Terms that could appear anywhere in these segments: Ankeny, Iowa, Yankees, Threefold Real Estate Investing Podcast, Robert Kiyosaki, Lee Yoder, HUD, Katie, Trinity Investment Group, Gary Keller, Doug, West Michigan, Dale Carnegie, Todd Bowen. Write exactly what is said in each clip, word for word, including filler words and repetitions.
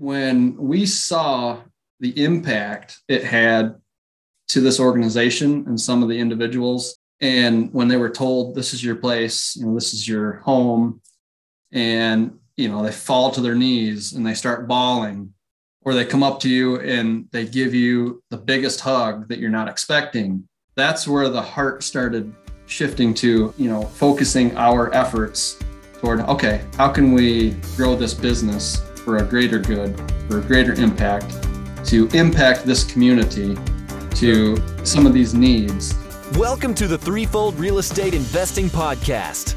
when we saw the impact it had to this organization and some of the individuals, and when they were told, this is your place, you know, this is your home, and, you know, they fall to their knees and they start bawling, or they come up to you and they give you the biggest hug that you're not expecting. That's where the heart started shifting to, you know, focusing our efforts toward, okay, how can we grow this business for a greater good, for a greater impact, to impact this community, to some of these needs. Welcome to the Threefold Real Estate Investing Podcast.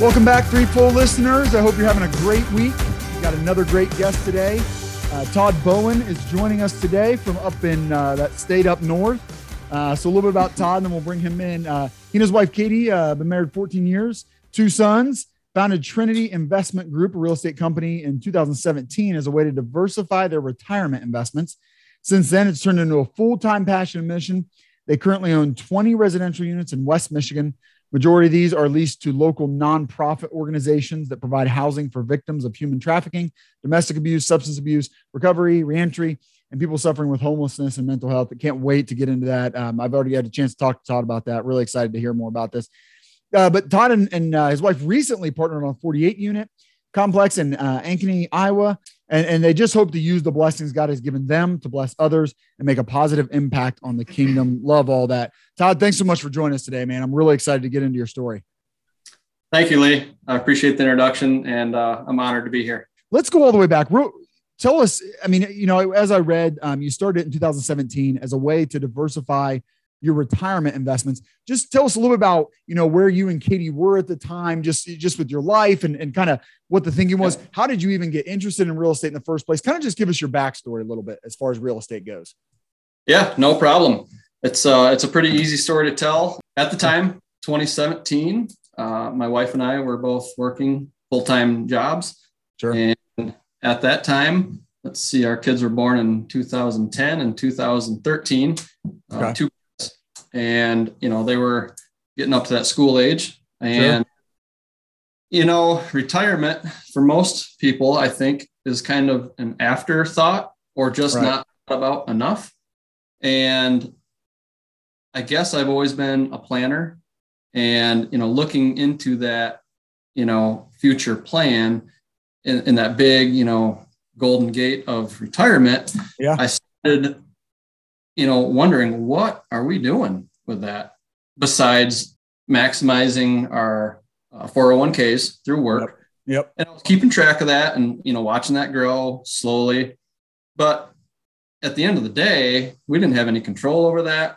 Welcome back, Threefold listeners. I hope you're having a great week. We've got another great guest today. Uh, Todd Bowen is joining us today from up in uh, that state up north. Uh, so a little bit about Todd, and then we'll bring him in. Uh, he and his wife, Katie, uh, been married fourteen years, two sons, founded Trinity Investment Group, a real estate company, in two thousand seventeen as a way to diversify their retirement investments. Since then, it's turned into a full-time passion and mission. They currently own twenty residential units in West Michigan. Majority of these are leased to local nonprofit organizations that provide housing for victims of human trafficking, domestic abuse, substance abuse, recovery, reentry, and people suffering with homelessness and mental health. I can't wait to get into that. Um, I've already had a chance to talk to Todd about that. Really excited to hear more about this. Uh, but Todd and, and uh, his wife recently partnered on a forty-eight unit complex in uh, Ankeny, Iowa, and, and they just hope to use the blessings God has given them to bless others and make a positive impact on the kingdom. Love all that. Todd, thanks so much for joining us today, man. I'm really excited to get into your story. Thank you, Lee. I appreciate the introduction, and uh, I'm honored to be here. Let's go all the way back. Tell us, I mean, you know, as I read, um, you started in two thousand seventeen as a way to diversify your retirement investments. Just tell us a little bit about, you know, where you and Katie were at the time, just, just with your life and, and kind of what the thinking was. How did you even get interested in real estate in the first place? Kind of just give us your backstory a little bit as far as real estate goes. Yeah, no problem. It's uh it's a pretty easy story to tell. At the time, twenty seventeen, uh, my wife and I were both working full-time jobs. Sure. And at that time, let's see, our kids were born in two thousand ten and two thousand thirteen. Uh, okay. two And, you know, they were getting up to that school age, and, sure. you know, retirement for most people, I think, is kind of an afterthought or just right. not about enough. And I guess I've always been a planner, and, you know, looking into that, you know, future plan in, in that big, you know, golden gate of retirement. Yeah. I started you know, wondering, what are we doing with that besides maximizing our uh, four oh one k's through work? Yep. Yep. And I was keeping track of that and, you know, watching that grow slowly. But at the end of the day, we didn't have any control over that.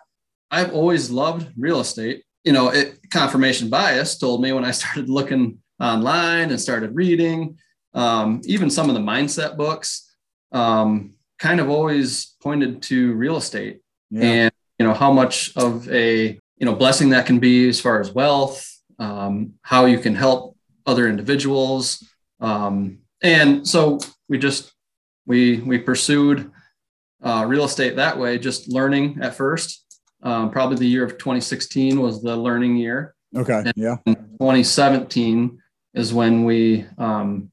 I've always loved real estate. You know, it, confirmation bias told me when I started looking online and started reading, um, even some of the mindset books, um, kind of always pointed to real estate. Yeah. And, you know, how much of a, you know, blessing that can be as far as wealth, um, how you can help other individuals. Um, and so we just, we, we pursued uh, real estate that way, just learning at first. Um, probably the year of twenty sixteen was the learning year. Okay. And yeah. twenty seventeen is when we um,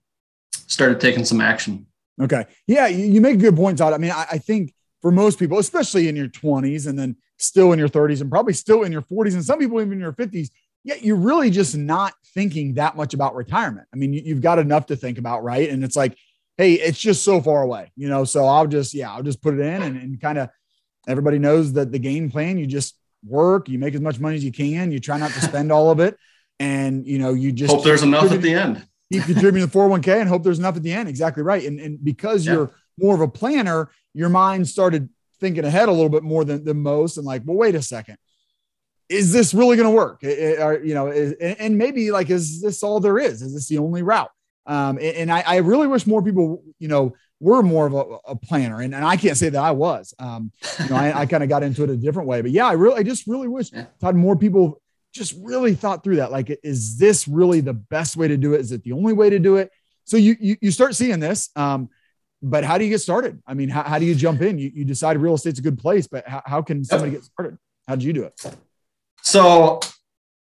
started taking some action. Okay. Yeah. You make good points out. I mean, I, I think for most people, especially in your twenties and then still in your thirties and probably still in your forties and some people even in your fifties, yeah, you're really just not thinking that much about retirement. I mean, you, you've got enough to think about, right? And it's like, hey, it's just so far away, you know? So I'll just, yeah, I'll just put it in and, and kind of everybody knows that the game plan, you just work, you make as much money as you can, you try not to spend all of it. And, you know, you just hope there's enough at the end. Keep contributing to four oh one k and hope there's enough at the end. Exactly right. And, and because yeah. you're more of a planner, your mind started thinking ahead a little bit more than, than most. And like, well, wait a second, is this really going to work? It, it, or, you know, is, and maybe like, is this all there is? Is this the only route? Um, and, and I, I really wish more people, you know, we're more of a, a planner. And, and I can't say that I was, um, you know, I, I kind of got into it a different way, but yeah, I really, I just really wish Todd, more people just really thought through that. Like, is this really the best way to do it? Is it the only way to do it? So you, you, you start seeing this, um, but how do you get started? I mean, how, how do you jump in? You, you decide real estate's a good place, but how, how can somebody get started? How did you do it? So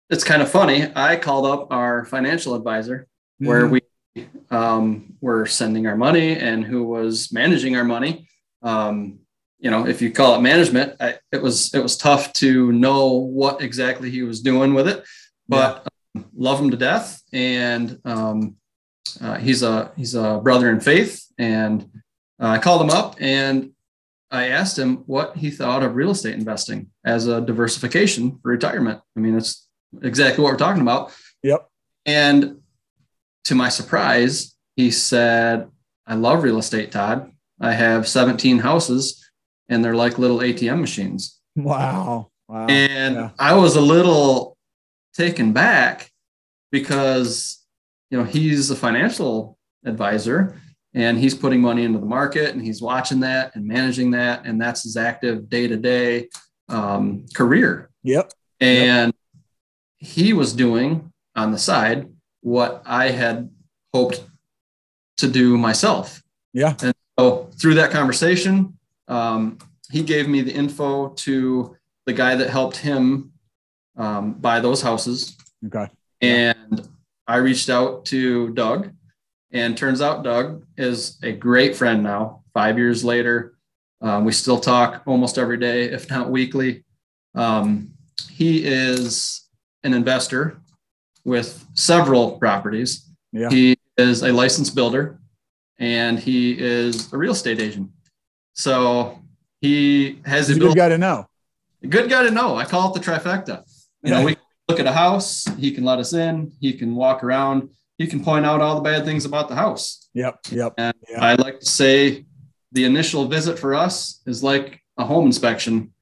it's kind of funny. I called up our financial advisor mm-hmm. where we um, were sending our money and who was managing our money. Um, you know, if you call it management, I, it was, it was tough to know what exactly he was doing with it, but yeah. um, love him to death. And um, uh, he's a, he's a brother in faith. And uh, I called him up and I asked him what he thought of real estate investing as a diversification for retirement. I mean, that's exactly what we're talking about. Yep. And to my surprise, he said, I love real estate, Todd. I have seventeen houses and they're like little A T M machines. Wow. Wow. And yeah. I was a little taken back because, you know, he's a financial advisor and he's putting money into the market and he's watching that and managing that. And that's his active day-to-day um, career. Yep. And yep. he was doing on the side what I had hoped to do myself. Yeah. And so through that conversation, um, he gave me the info to the guy that helped him um, buy those houses. Okay. And I reached out to Doug, and turns out Doug is a great friend now. Five years later, um, we still talk almost every day, if not weekly. Um, he is an investor with several properties. Yeah. He is a licensed builder and he is a real estate agent. So he has the good guy to know. Good guy to know. I call it the trifecta. You yeah. know, we look at a house, he can let us in, he can walk around, he can point out all the bad things about the house. Yep. Yep. And yep. I like to say the initial visit for us is like a home inspection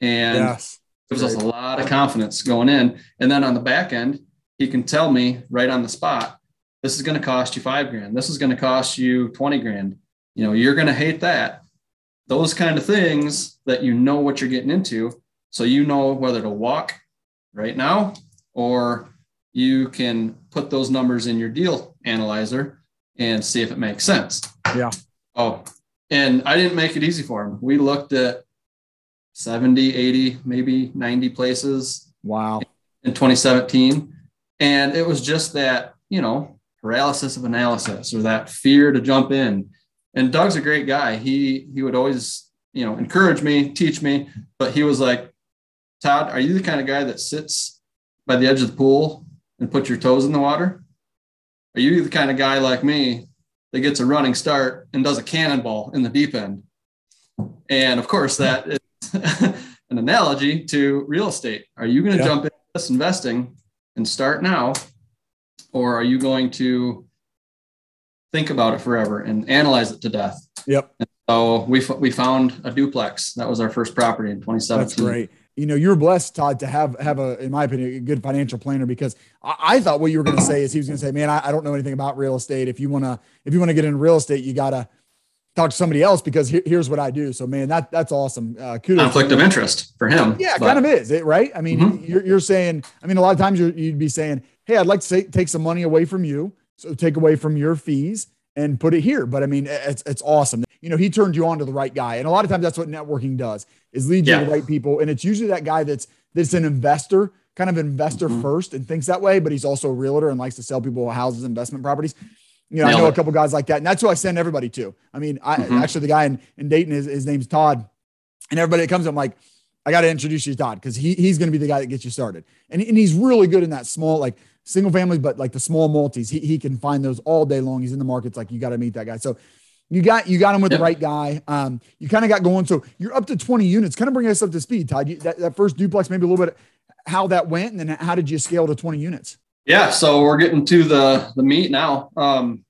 and yes. gives Great. us a lot of confidence going in. And then on the back end, he can tell me right on the spot, this is going to cost you five grand. This is going to cost you twenty grand. You know, you're going to hate that. Those kind of things that you know what you're getting into. So you know whether to walk right now, or you can put those numbers in your deal analyzer and see if it makes sense. Yeah. Oh, and I didn't make it easy for him. We looked at seventy, eighty, maybe ninety places. Wow. In twenty seventeen. And it was just that, you know, paralysis of analysis or that fear to jump in. And Doug's a great guy. He he would always, you know, encourage me, teach me. But he was like, Todd, are you the kind of guy that sits by the edge of the pool and puts your toes in the water? Are you the kind of guy like me that gets a running start and does a cannonball in the deep end? And of course, that is an analogy to real estate. Are you going to yeah. jump into this investing and start now, or are you going to think about it forever and analyze it to death? Yep. And so we f- we found a duplex. That was our first property in twenty seventeen. That's great. You know, you're blessed, Todd, to have, have a, in my opinion, a good financial planner, because I, I thought what you were going to say is he was going to say, man, I, I don't know anything about real estate. If you want to, if you want to get into real estate, you got to talk to somebody else, because here, here's what I do. So man, that that's awesome. Uh, kudos. Conflict of interest for him. Yeah, but. Kind of is it, right? I mean, mm-hmm. you're, you're saying, I mean, a lot of times you're, you'd be saying, hey, I'd like to say, take some money away from you. So take away from your fees and put it here. But I mean, it's, it's awesome. You know, he turned you on to the right guy. And a lot of times that's what networking does, is lead you yeah. to the right people. And it's usually that guy that's, that's an investor, kind of investor mm-hmm. first and thinks that way, but he's also a realtor and likes to sell people houses, investment properties. You know, I know a couple guys like that, and that's who I send everybody to. I mean, I mm-hmm. actually the guy in, in Dayton, his, his name's Todd, and everybody that comes, I'm like, I got to introduce you to Todd, because he he's going to be the guy that gets you started, and and he's really good in that small, like single families, but like the small multis, he he can find those all day long. He's in the markets, like you got to meet that guy. So you got you got him with yep. the right guy. Um, you kind of got going, so you're up to twenty units. Kind of bring us up to speed, Todd. You, that that first duplex, maybe a little bit how that went, and then how did you scale to twenty units? Yeah, so we're getting to the, the meat now. Um,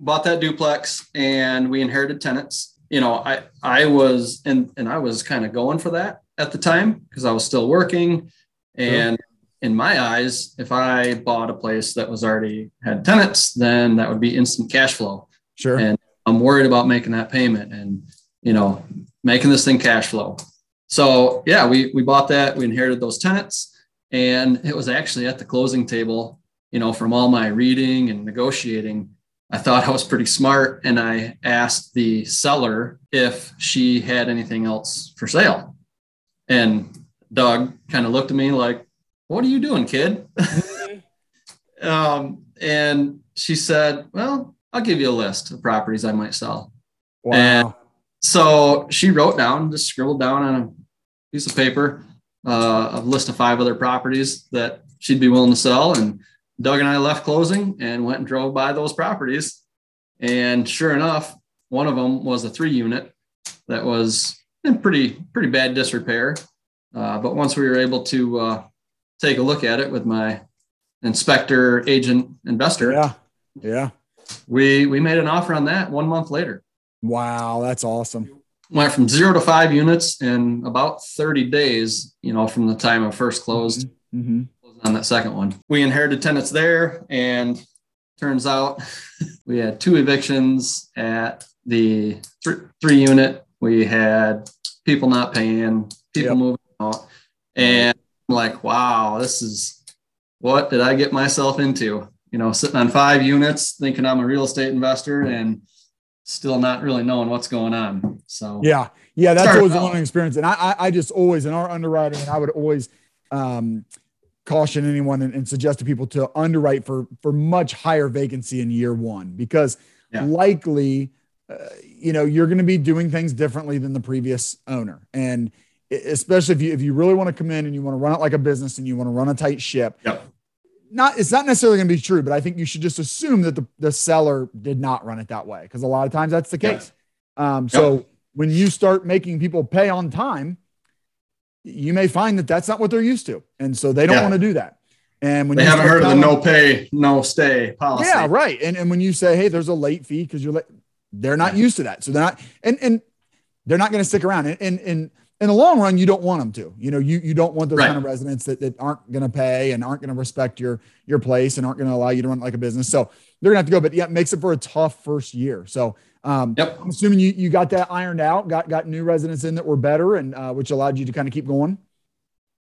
bought that duplex and we inherited tenants. You know, I I was and and I was kind of going for that at the time, because I was still working. And yeah. in my eyes, if I bought a place that was already had tenants, then that would be instant cash flow. Sure. And I'm worried about making that payment and, you know, making this thing cash flow. So yeah, we, we bought that, we inherited those tenants, and it was actually at the closing table, you know, from all my reading and negotiating, I thought I was pretty smart. And I asked the seller if she had anything else for sale. And Doug kind of looked at me like, what are you doing, kid? Mm-hmm. um, and she said, well, I'll give you a list of properties I might sell. Wow. And so she wrote down, just scribbled down on a piece of paper, uh, a list of five other properties that she'd be willing to sell. And Doug and I left closing and went and drove by those properties. And sure enough, one of them was a three unit that was in pretty, pretty bad disrepair. Uh, but once we were able to uh, take a look at it with my inspector, agent, investor. Yeah. Yeah. We, we made an offer on that one month later. Wow. That's awesome. Went from zero to five units in about thirty days, you know, from the time I first closed. Mm-hmm. On that second one, we inherited tenants there, and turns out we had two evictions at the th- three unit. We had people not paying, people yep. moving out, and I'm like, wow, this is, what did I get myself into? You know, sitting on five units, thinking I'm a real estate investor, and still not really knowing what's going on. So yeah, yeah, that's always a learning experience, and I, I just always in our underwriting, and I would always. Um, caution anyone and, and suggest to people to underwrite for, for much higher vacancy in year one, because yeah. likely, uh, you know, you're going to be doing things differently than the previous owner. And especially if you, if you really want to come in and you want to run it like a business and you want to run a tight ship, yep. not, it's not necessarily going to be true, but I think you should just assume that the, the seller did not run it that way. Cause a lot of times that's the case. Yeah. Um, so yep. when you start making people pay on time, you may find that that's not what they're used to. And so they don't yeah. want to do that. And when they you haven't heard of the no pay, no stay policy. Yeah. Right. And, and when you say, hey, there's a late fee, cause you're late, they're not used to that. So they're not, and, and they're not going to stick around. And, and, and in the long run, you don't want them to, you know, you, you don't want those right. kind of residents that, that aren't going to pay and aren't going to respect your, your place and aren't going to allow you to run like a business. So they're gonna have to go, but yeah, it makes it for a tough first year. So Um, yep. I'm assuming you, you got that ironed out, got, got new residents in that were better and, uh, which allowed you to kind of keep going.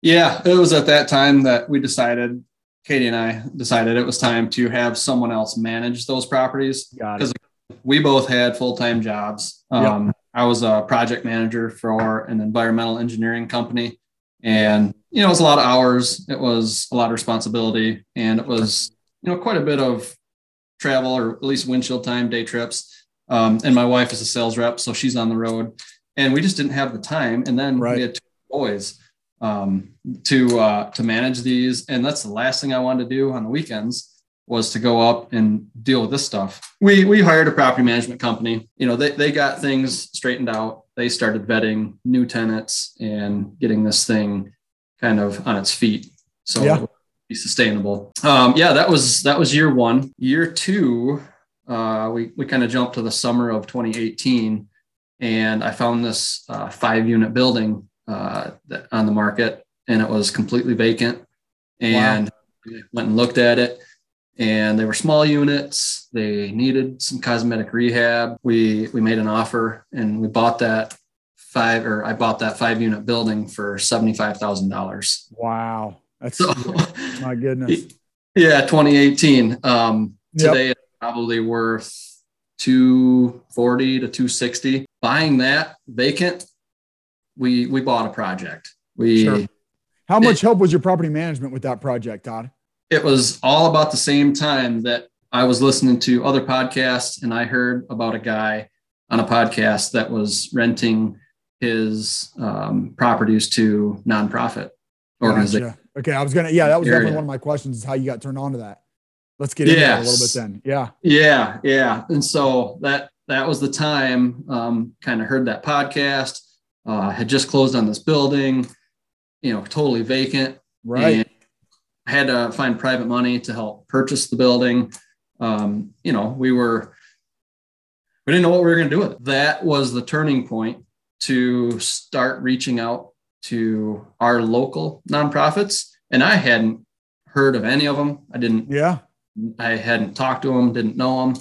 Yeah. It was at that time that we decided, Katie and I decided it was time to have someone else manage those properties because we both had full-time jobs. Um, yep. I was a project manager for an environmental engineering company, and, you know, it was a lot of hours. It was a lot of responsibility, and it was, you know, quite a bit of travel, or at least windshield time, day trips. Um, and my wife is a sales rep, so she's on the road, and we just didn't have the time. And then right. we had two boys um, to uh, to manage these, and that's the last thing I wanted to do on the weekends was to go up and deal with this stuff. We we hired a property management company. You know, they they got things straightened out. They started vetting new tenants and getting this thing kind of on its feet. So yeah. it would be sustainable. Um, yeah, that was that was year one. Year two. Uh, we, we kind of jumped to the summer of twenty eighteen, and I found this uh, five unit building uh, that, on the market, and it was completely vacant, and wow. went and looked at it, and they were small units. They needed some cosmetic rehab. We, we made an offer, and we bought that five or I bought that five unit building for seventy-five thousand dollars. Wow. That's so, my goodness. Yeah. twenty eighteen. Um, yep. Today probably worth two forty to two sixty. Buying that vacant, we we bought a project. We sure. How much it, help was your property management with that project, Todd? It was all about the same time that I was listening to other podcasts, and I heard about a guy on a podcast that was renting his um, properties to nonprofit organizations. Gotcha. Okay, I was gonna yeah, that was definitely one of my questions, is how you got turned on to that. Let's get yes. into that a little bit then. Yeah. Yeah. Yeah. And so that, that was the time, um, kind of heard that podcast, uh, had just closed on this building, you know, totally vacant. Right. And I had to find private money to help purchase the building. Um, you know, we were, we didn't know what we were going to do with it. That was the turning point to start reaching out to our local nonprofits. And I hadn't heard of any of them. I didn't. Yeah. I hadn't talked to them, didn't know them,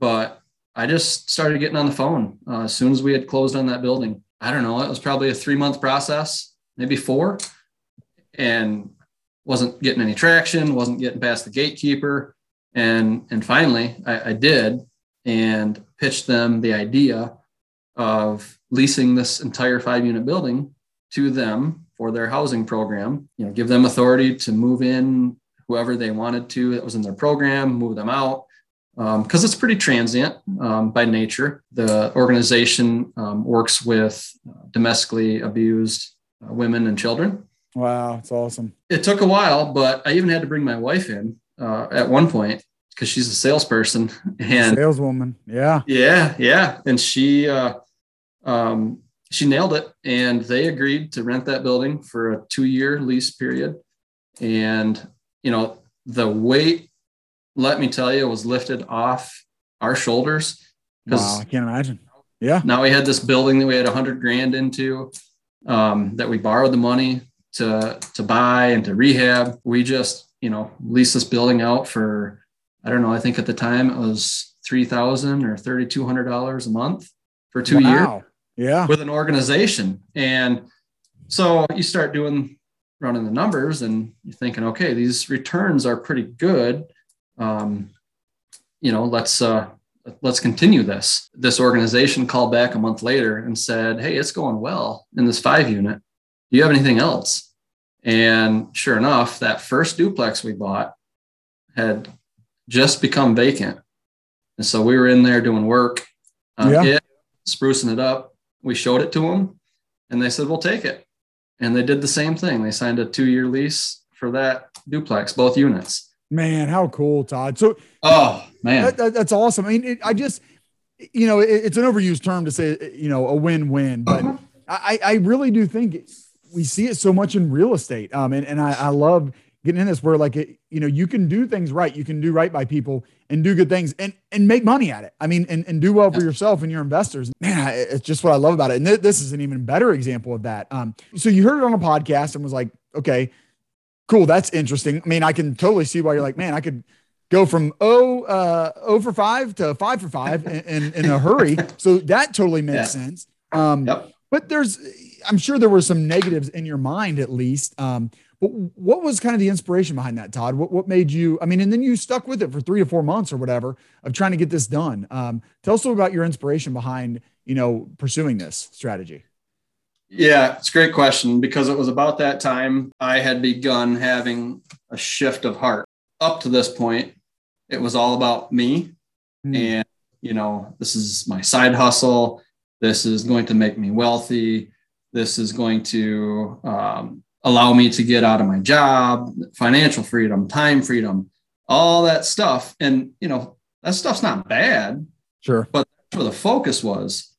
but I just started getting on the phone uh, as soon as we had closed on that building. I don't know, it was probably a three month process, maybe four, and wasn't getting any traction, wasn't getting past the gatekeeper. And, and finally I, I did and pitched them the idea of leasing this entire five unit building to them for their housing program, you know, give them authority to move in whoever they wanted to that was in their program, move them out. Um, cause it's pretty transient, um, by nature. The organization, um, works with domestically abused uh, women and children. Wow. That's awesome. It took a while, but I even had to bring my wife in, uh, at one point cause she's a salesperson and saleswoman. Yeah. Yeah. Yeah. And she, uh, um, she nailed it, and they agreed to rent that building for a two year lease period. And, you know, the weight, let me tell you, it was lifted off our shoulders. Wow, I can't imagine. Yeah. Now we had this building that we had a hundred grand into, um, that we borrowed the money to, to buy and to rehab. We just, you know, leased this building out for, I don't know, I think at the time it was three thousand dollars or three thousand two hundred dollars a month for two wow. years. Yeah. With an organization. And so you start doing, running the numbers, and you're thinking, okay, these returns are pretty good. Um, you know, let's, uh, let's continue this. This organization called back a month later and said, hey, it's going well in this five unit. Do you have anything else? And sure enough, that first duplex we bought had just become vacant. And so we were in there doing work, um, yeah. it, sprucing it up. We showed it to them and they said, we'll take it. And they did the same thing. They signed a two year lease for that duplex, both units. Man, how cool, Todd. So, oh man, that, that, that's awesome. I mean, it, I just, you know, it, it's an overused term to say, you know, a win-win, but uh-huh. I, I really do think it, we see it so much in real estate. Um, and, and I, I love getting in this where like, it, you know, you can do things right. You can do right by people and do good things and, and make money at it. I mean, and, and do well for yourself and your investors. Man, it's just what I love about it. And th- this is an even better example of that. Um, so you heard it on a podcast and was like, okay, cool. That's interesting. I mean, I can totally see why you're like, man, I could go from oh, uh, oh for five to five for five in, in, in a hurry. So that totally makes yeah. sense. Um, yep. But there's, I'm sure there were some negatives in your mind at least. Um, but what was kind of the inspiration behind that, Todd? What what made you, I mean, and then you stuck with it for three to four months or whatever of trying to get this done. Um, tell us a little about your inspiration behind, you know, pursuing this strategy. Yeah, it's a great question, because it was about that time I had begun having a shift of heart. Up to this point, it was all about me. Mm. And, you know, this is my side hustle. This is going to make me wealthy. This is going to um, allow me to get out of my job, financial freedom, time freedom, all that stuff. And, you know, that stuff's not bad. Sure. But that's where the focus was.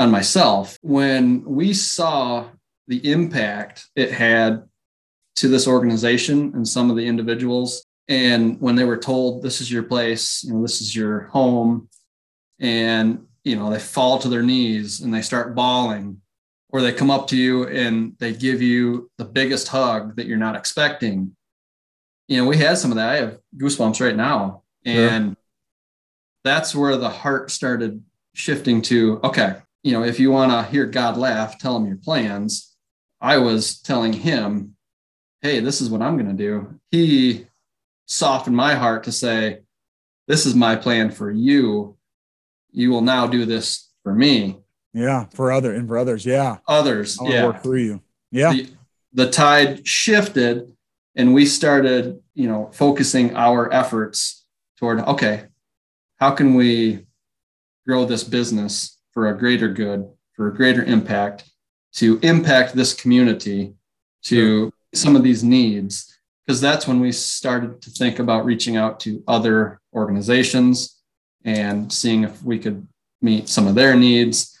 On myself, when we saw the impact it had to this organization and some of the individuals, and when they were told, this is your place, you know, this is your home, and, you know, they fall to their knees and they start bawling, or they come up to you and they give you the biggest hug that you're not expecting. You know, we had some of that. I have goosebumps right now. And yeah. that's where the heart started shifting to, okay, you know, if you want to hear God laugh, tell him your plans. I was telling him, hey, this is what I'm going to do. He softened my heart to say, this is my plan for you. You will now do this for me. Yeah. For other and for others. Yeah. Others. I'll yeah. work through you. Yeah. The, the tide shifted and we started, you know, focusing our efforts toward, okay, how can we grow this business for a greater good, for a greater impact, to impact this community, to some of these needs, because that's when we started to think about reaching out to other organizations and seeing if we could meet some of their needs.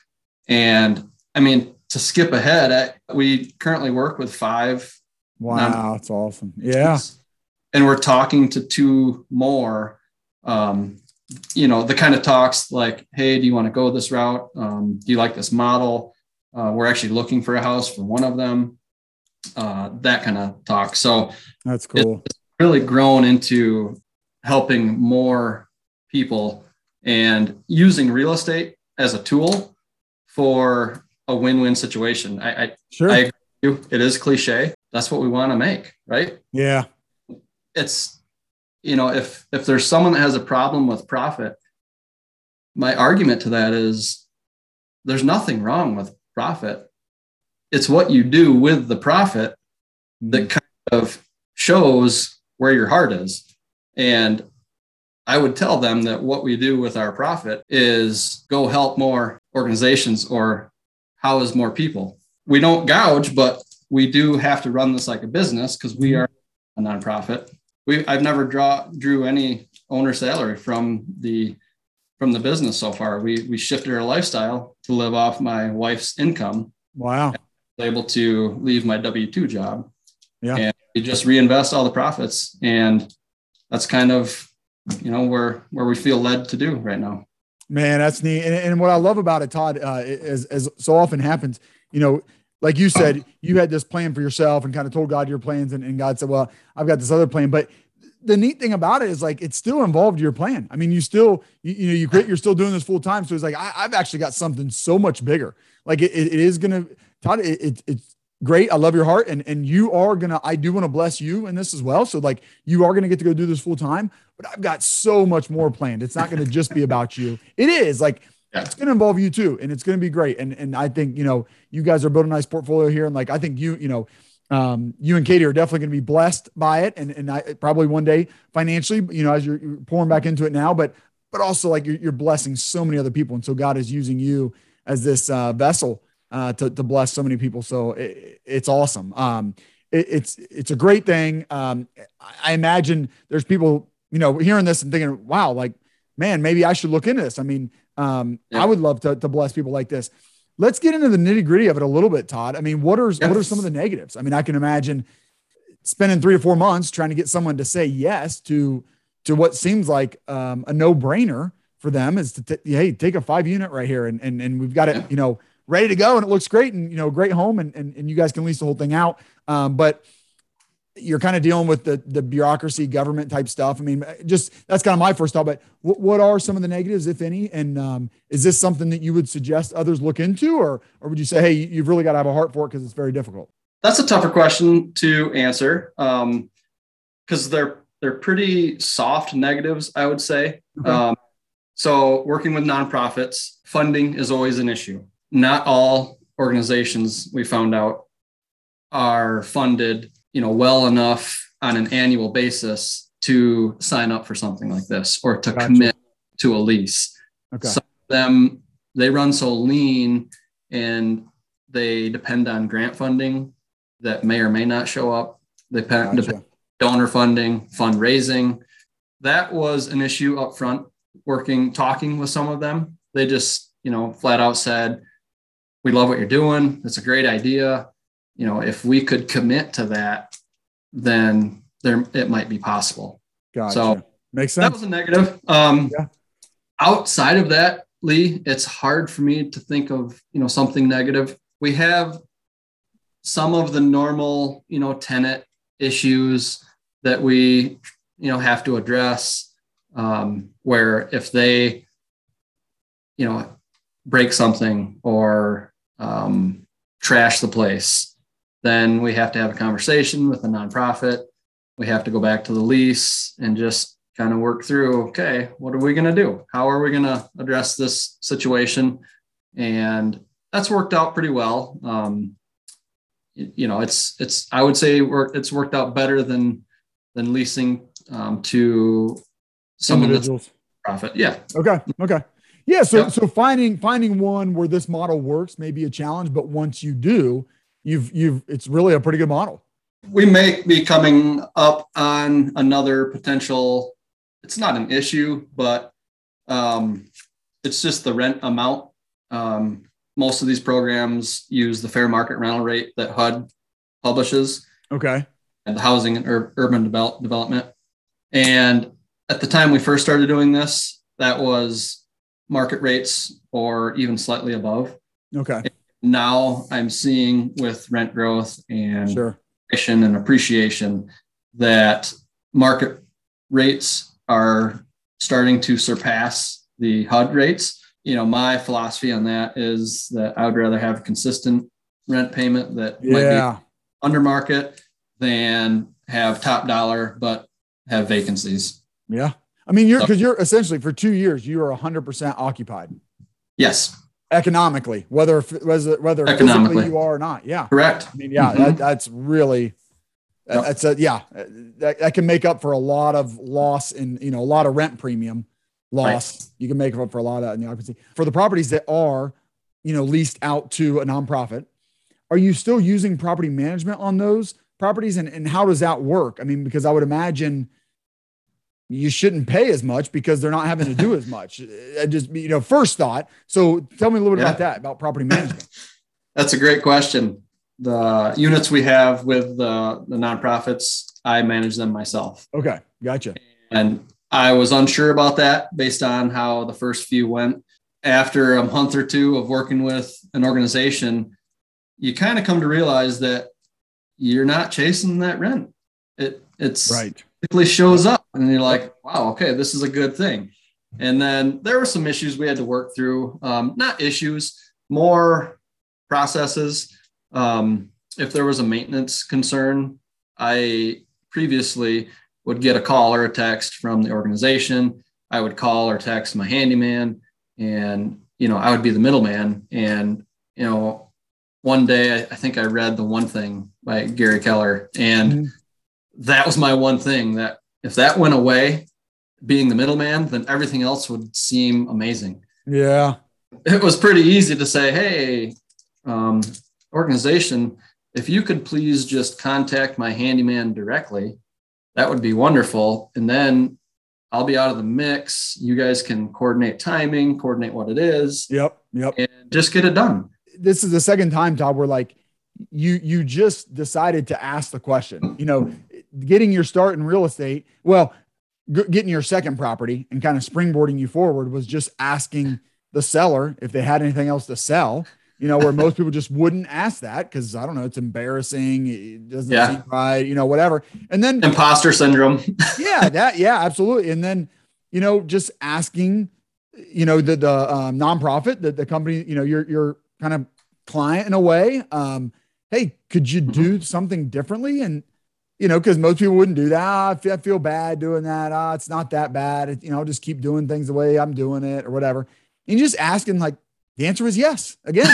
And I mean, to skip ahead, I, we currently work with five. Wow, that's awesome. Yeah. And we're talking to two more, um, you know, the kind of talks like, hey, do you want to go this route? Um, do you like this model? Uh, we're actually looking for a house for one of them, uh, that kind of talk. So that's cool. It's really grown into helping more people and using real estate as a tool for a win-win situation. I, I, sure. I agree with you. It is cliche. That's what we want to make, right? Yeah. It's, you know, if if there's someone that has a problem with profit, my argument to that is there's nothing wrong with profit. It's what you do with the profit that kind of shows where your heart is. And I would tell them that what we do with our profit is go help more organizations or house more people. We don't gouge, but we do have to run this like a business because we are a nonprofit. We I've never draw drew any owner salary from the from the business so far. We we shifted our lifestyle to live off my wife's income. Wow. I was able to leave my W two job. Yeah. And we just reinvest all the profits. And that's kind of, you know, where, where we feel led to do right now. Man, that's neat. And, and what I love about it, Todd, uh, as, as so often happens, you know, like you said, you had this plan for yourself and kind of told God your plans, and, and God said, well, I've got this other plan. But the neat thing about it is, like, it still involved your plan. I mean, you still, you, you know, you quit, you're still doing this full time. So it's like, I, I've actually got something so much bigger. Like it, it is going to, Todd, it, it, it's, great. I love your heart. And, and you are going to, I do want to bless you in this as well. So like you are going to get to go do this full time, but I've got so much more planned. It's not going to just be about you. It is like, yeah. It's going to involve you too. And it's going to be great. And, and I think, you know, you guys are building a nice portfolio here. And like, I think you, you know, um, you and Katie are definitely going to be blessed by it. And, and I probably one day financially, you know, as you're, you're pouring back into it now, but, but also like you're, you're blessing so many other people. And so God is using you as this uh, vessel Uh, to, to bless so many people. So it, it's awesome. Um, it, it's, it's a great thing. Um, I imagine there's people, you know, hearing this and thinking, wow, like, man, maybe I should look into this. I mean, um, yeah. I would love to, to bless people like this. Let's get into the nitty gritty of it a little bit, Todd. I mean, what are, yes. what are some of the negatives? I mean, I can imagine spending three or four months trying to get someone to say yes to, to what seems like um, a no brainer for them is to, t- hey, take a five unit right here. And, and, and we've got it, yeah. you know, ready to go. And it looks great. And, you know, great home and, and, and you guys can lease the whole thing out. Um, but you're kind of dealing with the, the bureaucracy, government type stuff. I mean, just, that's kind of my first thought, but what, what are some of the negatives, if any? And um, is this something that you would suggest others look into, or, or would you say, hey, you've really got to have a heart for it because it's very difficult? That's a tougher question to answer. Um, cause they're, they're pretty soft negatives, I would say. Okay. Um, so working with nonprofits, funding is always an issue. Not all organizations, we found out, are funded, you know, well enough on an annual basis to sign up for something like this or to Gotcha. Commit to a lease. Okay. Some of them, they run so lean and they depend on grant funding that may or may not show up. They depend, Gotcha. Depend on donor funding, fundraising. That was an issue up front, working, talking with some of them. They just, you know, flat out said, we love what you're doing. It's a great idea. You know, if we could commit to that, then there it might be possible. Gotcha. So makes sense. That was a negative. Um, yeah. Outside of that, Lee, it's hard for me to think of, you know, something negative. We have some of the normal, you know, tenant issues that we, you know, have to address, um, where if they, you know, break something or um, trash the place, then we have to have a conversation with the nonprofit. We have to go back to the lease and just kind of work through, okay, what are we going to do? How are we going to address this situation? And that's worked out pretty well. Um, you know, it's, it's, I would say it's worked out better than, than leasing um, to some individuals. Profit. Yeah. Okay. Okay. Yeah. So, yep. so finding, finding one where this model works may be a challenge, but once you do, you've, you've, it's really a pretty good model. We may be coming up on another potential, it's not an issue, but um, it's just the rent amount. Um, most of these programs use the fair market rental rate that H U D publishes. Okay. And the housing and ur- urban develop- development. And at the time we first started doing this, that was market rates or even slightly above. Okay. Now I'm seeing with rent growth and sure. inflation and appreciation that market rates are starting to surpass the H U D rates. You know, my philosophy on that is that I would rather have a consistent rent payment that yeah. might be under market than have top dollar, but have vacancies. Yeah. I mean, you're, so, cause you're essentially for two years, you are a hundred percent occupied. Yes. Economically, whether, whether, whether economically you are or not. Yeah. Correct. I mean, yeah, mm-hmm. that, that's really, yep. that's a, yeah, that, that can make up for a lot of loss in, you know, a lot of rent premium loss. Right. You can make up for a lot of in the occupancy for the properties that are, you know, leased out to a nonprofit. Are you still using property management on those properties? And, and how does that work? I mean, because I would imagine you shouldn't pay as much because they're not having to do as much. I just, you know, first thought. So tell me a little bit yeah. about that, about property management. That's a great question. The units we have with the, the nonprofits, I manage them myself. Okay. Gotcha. And I was unsure about that based on how the first few went. After a month or two of working with an organization, you kind of come to realize that you're not chasing that rent. It it's right. typically shows up and you're like, wow, okay, this is a good thing. And then there were some issues we had to work through. Um, not issues, more processes. Um, if there was a maintenance concern, I previously would get a call or a text from the organization. I would call or text my handyman and, you know, I would be the middleman. And, you know, one day, I think I read The One Thing by Gary Keller, and mm-hmm. that was my one thing, that if that went away, being the middleman, then everything else would seem amazing. Yeah. It was pretty easy to say, hey, um, organization, if you could please just contact my handyman directly, that would be wonderful. And then I'll be out of the mix. You guys can coordinate timing, coordinate what it is. Yep. Yep. And just get it done. This is the second time, Todd, where like you, you just decided to ask the question, you know, getting your start in real estate, well, g- getting your second property and kind of springboarding you forward was just asking the seller if they had anything else to sell, you know, where most people just wouldn't ask that. Cause I don't know, it's embarrassing. It doesn't yeah. seem right, you know, whatever. And then imposter syndrome. yeah. That, yeah, absolutely. And then, you know, just asking, you know, the, the um, nonprofit, the, the company, you know, your, your, kind of client in a way. Um, hey, could you do something differently? And, you know, cause most people wouldn't do that. Ah, I, feel, I feel bad doing that. Ah, it's not that bad. It, you know, just keep doing things the way I'm doing it or whatever. And just asking, like, the answer was yes again,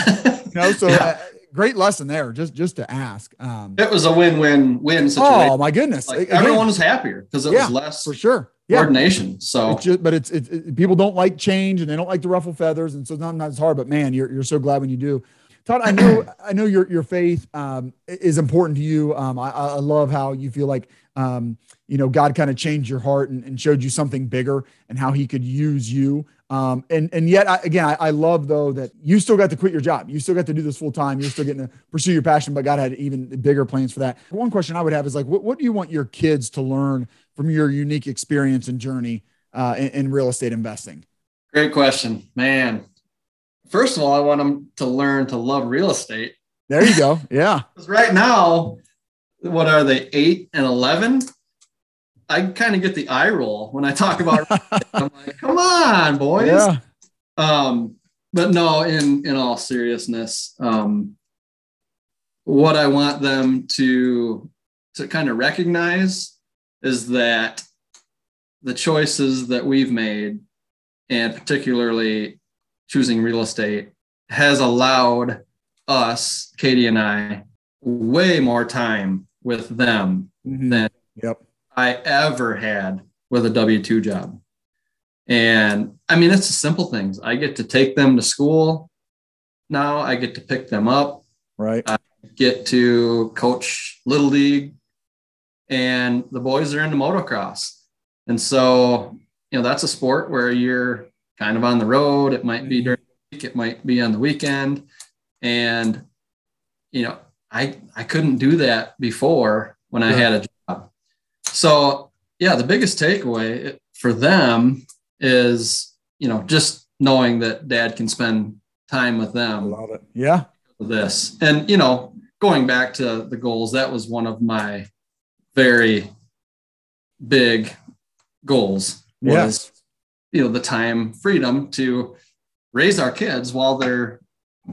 you know? So yeah. uh, great lesson there. Just, just to ask. Um, it was a win-win win situation. Oh my goodness. Like, again, everyone was happier because it yeah, was less for sure. Yeah. Coordination. So, it's just, but it's, it's it, people don't like change and they don't like to ruffle feathers. And so sometimes it's hard, but man, you're, you're so glad when you do. Todd, I know, I know your, your faith, um, is important to you. Um, I, I love how you feel like, um, you know, God kind of changed your heart and, and showed you something bigger and how he could use you. Um, and, and yet I, again, I, I love though, that you still got to quit your job. You still got to do this full time. You're still getting to pursue your passion, but God had even bigger plans for that. One question I would have is like, what, what do you want your kids to learn from your unique experience and journey uh, in, in real estate investing? Great question, man. First of all, I want them to learn to love real estate. There you go. Yeah. Because right now, what are they, eight and eleven? I kind of get the eye roll when I talk about real estate. I'm like, come on, boys. Yeah. Um, but no, in, in all seriousness, um, what I want them to, to kind of recognize is that the choices that we've made, and particularly choosing real estate, has allowed us, Katie and I, way more time with them mm-hmm. than yep. I ever had with a W two job. And I mean, it's the simple things. I get to take them to school now. I get to pick them up. Right. I get to coach Little League. And the boys are into motocross. And so, you know, that's a sport where you're kind of on the road. It might be during the week. It might be on the weekend. And, you know, I, I couldn't do that before when I yeah. had a job. So yeah, the biggest takeaway for them is, you know, just knowing that dad can spend time with them. I love it. Yeah. This. And, you know, going back to the goals, that was one of my very big goals was, yes. you know, the time freedom to raise our kids while they're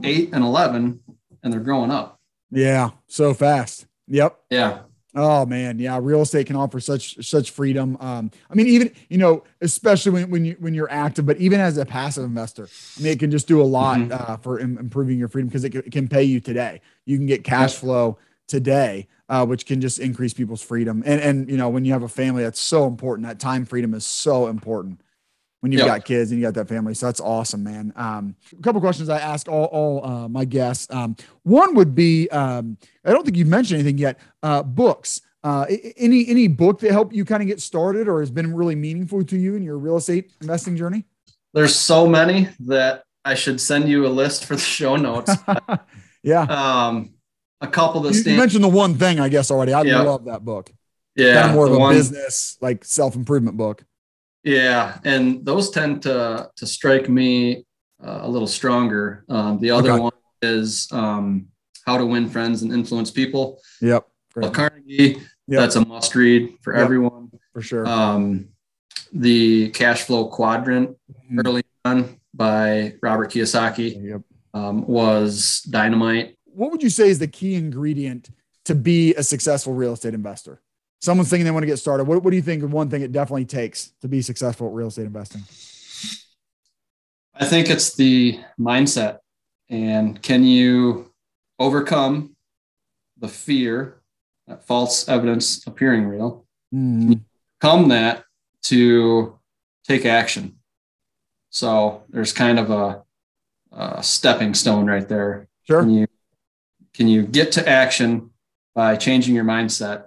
eight and eleven and they're growing up. Yeah. So fast. Yep. Yeah. Oh man. Yeah. Real estate can offer such, such freedom. Um, I mean, even, you know, especially when, when you, when you're active, but even as a passive investor, I mean, it can just do a lot mm-hmm. uh, for im- improving your freedom because it, it can pay you today. You can get cash flow today, uh, which can just increase people's freedom. And, and, you know, when you have a family, that's so important. That time freedom is so important when you've yep. got kids and you got that family. So that's awesome, man. Um, a couple of questions I ask all, all uh, my guests. Um, one would be, um, I don't think you've mentioned anything yet, uh, books. Uh, any, any book that helped you kind of get started or has been really meaningful to you in your real estate investing journey? There's so many that I should send you a list for the show notes. yeah. Um, a couple that stand- you mentioned the one thing, I guess, already. I yeah. love that book. Yeah. Kind of more of a one- business, like self-improvement book. Yeah. And those tend to, to strike me uh, a little stronger. Um, the other okay. one is um, How to Win Friends and Influence People. Yep. Dale Carnegie. Yep. That's a must read for yep. everyone. For sure. Um, the Cash Flow Quadrant mm-hmm. early on by Robert Kiyosaki yep. um, was dynamite. What would you say is the key ingredient to be a successful real estate investor? Someone's thinking they want to get started. What, what do you think one thing it definitely takes to be successful at real estate investing? I think it's the mindset. And can you overcome the fear that false evidence appearing real? Mm. Can you overcome that to take action? So there's kind of a, a stepping stone right there. Sure. Can you, can you get to action by changing your mindset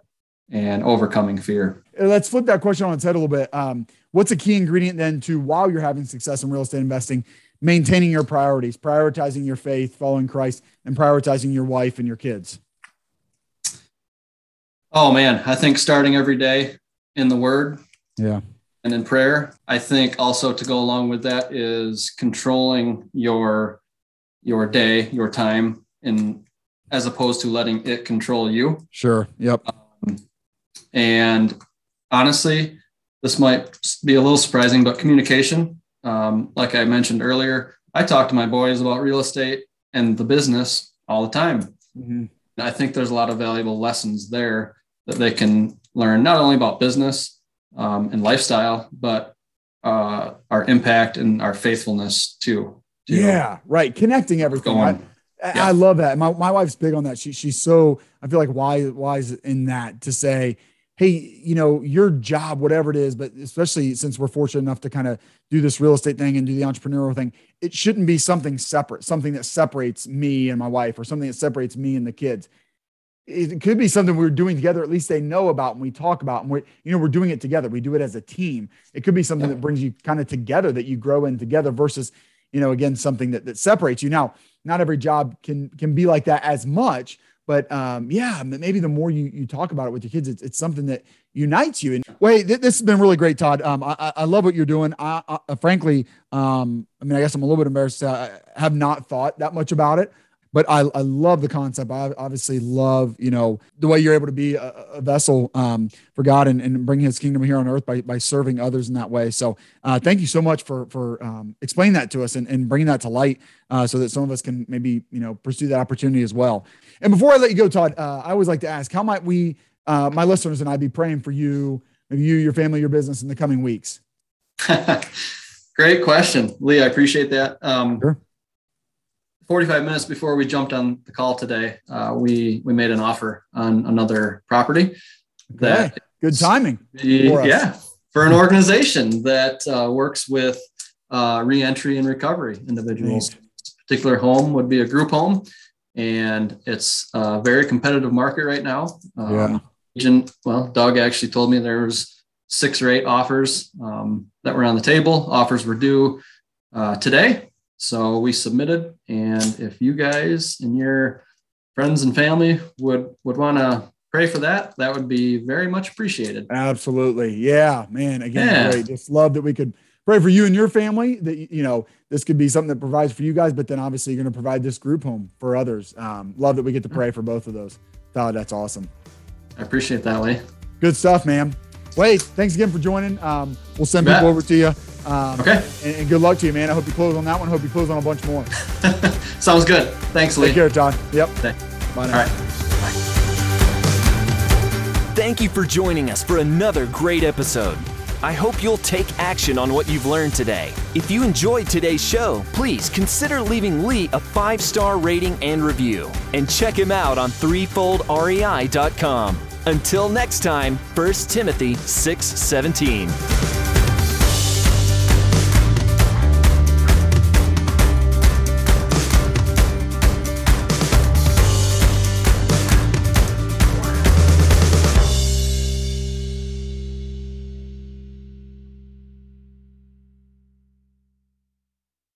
and overcoming fear? Let's flip that question on its head a little bit. Um, what's a key ingredient then to, while you're having success in real estate investing, maintaining your priorities, prioritizing your faith, following Christ, and prioritizing your wife and your kids? Oh man, I think starting every day in the Word yeah, and in prayer. I think also to go along with that is controlling your, your day, your time, and as opposed to letting it control you. Sure. Yep. Um, And honestly, this might be a little surprising, but communication, um, like I mentioned earlier, I talk to my boys about real estate and the business all the time. Mm-hmm. I think there's a lot of valuable lessons there that they can learn, not only about business um, and lifestyle, but uh, our impact and our faithfulness too. too. Yeah, right. Connecting everything. Right? Yeah. I love that. My my wife's big on that. She She's so, I feel like wise, wise in that to say, hey, you know, your job, whatever it is, but especially since we're fortunate enough to kind of do this real estate thing and do the entrepreneurial thing, it shouldn't be something separate, something that separates me and my wife or something that separates me and the kids. It could be something we're doing together. At least they know about and we talk about and we, you know, we're doing it together. We do it as a team. It could be something that brings you kind of together, that you grow in together versus, you know, again, something that, that separates you. Now, not every job can, can be like that as much, but um, yeah, maybe the more you, you talk about it with your kids, it's, it's something that unites you. And wait, th- this has been really great, Todd. Um, I, I love what you're doing. I, I frankly, um, I mean, I guess I'm a little bit embarrassed. I have not thought that much about it, but I, I love the concept. I obviously love, you know, the way you're able to be a, a vessel um, for God and, and bring his kingdom here on earth by, by serving others in that way. So uh, thank you so much for, for um, explaining that to us and, and bringing that to light. Uh, so that some of us can maybe, you know, pursue that opportunity as well. And before I let you go, Todd, uh, I always like to ask, how might we, uh, my listeners and I, be praying for you, maybe you, your family, your business in the coming weeks? Great question, Lee. I appreciate that. Um, sure. forty-five minutes before we jumped on the call today, uh, we we made an offer on another property. Okay. That good timing. The, for us. Yeah, for an organization that uh, works with uh, reentry and recovery individuals. Thanks. Particular home would be a group home, and it's a very competitive market right now. Um, yeah. Agent, well, Doug actually told me there was six or eight offers um, that were on the table. Offers were due uh, today, so we submitted. And if you guys and your friends and family would would want to pray for that, that would be very much appreciated. Absolutely, yeah, man. Again, yeah. Great. Just love that we could pray for you and your family, that, you know, this could be something that provides for you guys, but then obviously you're going to provide this group home for others. Um, love that we get to pray for both of those. Todd, that's awesome. I appreciate that, Lee. Good stuff, man. Wade, thanks again for joining. Um, we'll send people over to you. Um, okay. And, and good luck to you, man. I hope you close on that one. I hope you close on a bunch more. Sounds good. Thanks, Lee. Take care, Todd. Yep. Thanks. Bye now. All right. Bye. Thank you for joining us for another great episode. I hope you'll take action on what you've learned today. If you enjoyed today's show, please consider leaving Lee a five-star rating and review. And check him out on threefold rei dot com. Until next time, First Timothy six seventeen.